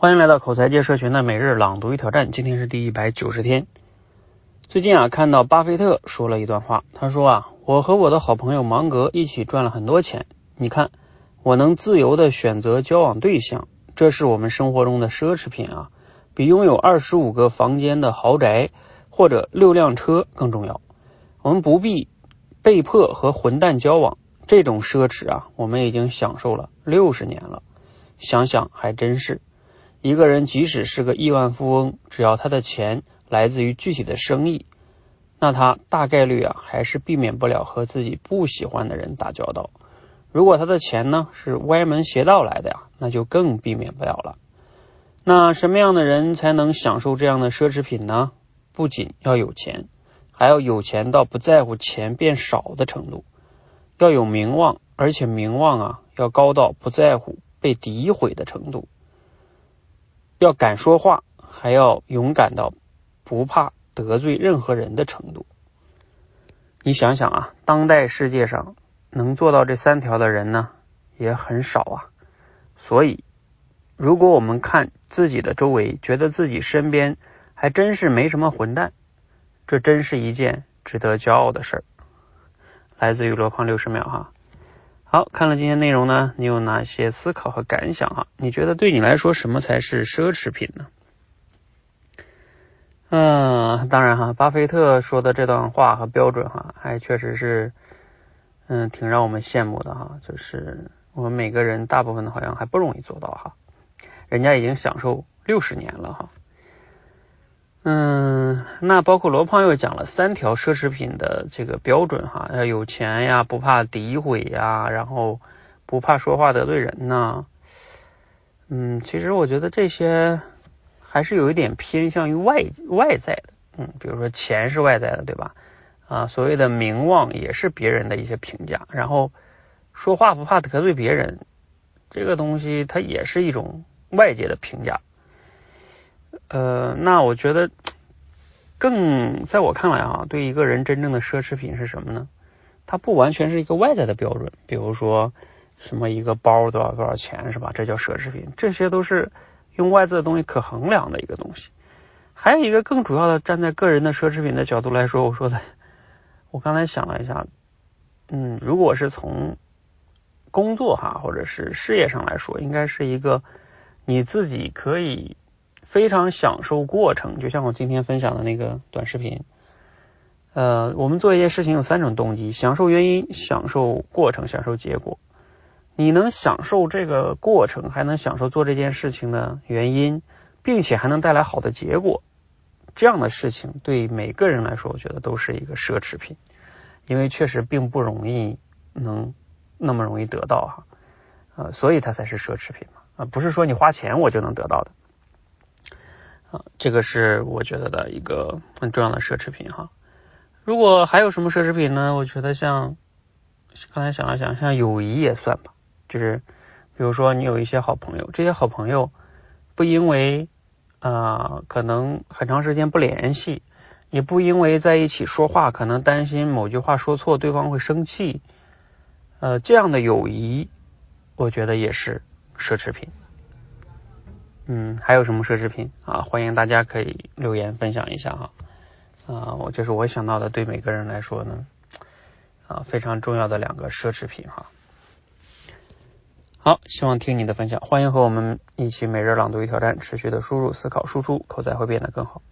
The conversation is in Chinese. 欢迎来到口才界社群的每日朗读与挑战，今天是第190天。最近看到巴菲特说了一段话，他说我和我的好朋友芒格一起赚了很多钱，你看，我能自由的选择交往对象，这是我们生活中的奢侈品比拥有25个房间的豪宅或者6辆车更重要。我们不必被迫和混蛋交往，这种奢侈我们已经享受了60年了。想想还真是。一个人即使是个亿万富翁，只要他的钱来自于具体的生意，那他大概率还是避免不了和自己不喜欢的人打交道。如果他的钱呢是歪门邪道来的那就更避免不了了。那什么样的人才能享受这样的奢侈品呢？不仅要有钱，还要有钱到不在乎钱变少的程度，要有名望，而且名望要高到不在乎被诋毁的程度，要敢说话，还要勇敢到不怕得罪任何人的程度。你想想当代世界上能做到这三条的人呢也很少所以如果我们看自己的周围，觉得自己身边还真是没什么混蛋，这真是一件值得骄傲的事儿。来自于罗胖60秒好，看了今天内容呢，你有哪些思考和感想你觉得对你来说什么才是奢侈品呢？当然巴菲特说的这段话和标准还确实是挺让我们羡慕的就是我们每个人大部分的好像还不容易做到人家已经享受60年了那包括罗胖又讲了3条奢侈品的这个标准要有钱呀，不怕诋毁呀，然后不怕说话得罪人呐。其实我觉得这些还是有一点偏向于外在的，比如说钱是外在的，对吧？所谓的名望也是别人的一些评价，然后说话不怕得罪别人，这个东西它也是一种外界的评价。那我觉得在我看来对一个人真正的奢侈品是什么呢？它不完全是一个外在的标准，比如说什么一个包多少钱，是吧？这叫奢侈品，这些都是用外在的东西可衡量的一个东西。还有一个更主要的，站在个人的奢侈品的角度来说，我刚才想了一下，如果是从工作或者是事业上来说，应该是一个你自己可以非常享受过程，就像我今天分享的那个短视频。我们做一些事情有3种动机：享受原因、享受过程、享受结果。你能享受这个过程，还能享受做这件事情的原因，并且还能带来好的结果，这样的事情对每个人来说，我觉得都是一个奢侈品，因为确实并不容易能那么容易得到所以它才是奢侈品嘛，不是说你花钱我就能得到的。这个是我觉得的一个很重要的奢侈品如果还有什么奢侈品呢？我觉得像刚才想了想，像友谊也算吧，就是比如说你有一些好朋友，这些好朋友不因为可能很长时间不联系，也不因为在一起说话可能担心某句话说错对方会生气，这样的友谊我觉得也是奢侈品。还有什么奢侈品欢迎大家可以留言分享一下就是我想到的对每个人来说呢非常重要的2个奢侈品好，希望听你的分享，欢迎和我们一起每日朗读与挑战，持续的输入、思考、输出，口才会变得更好。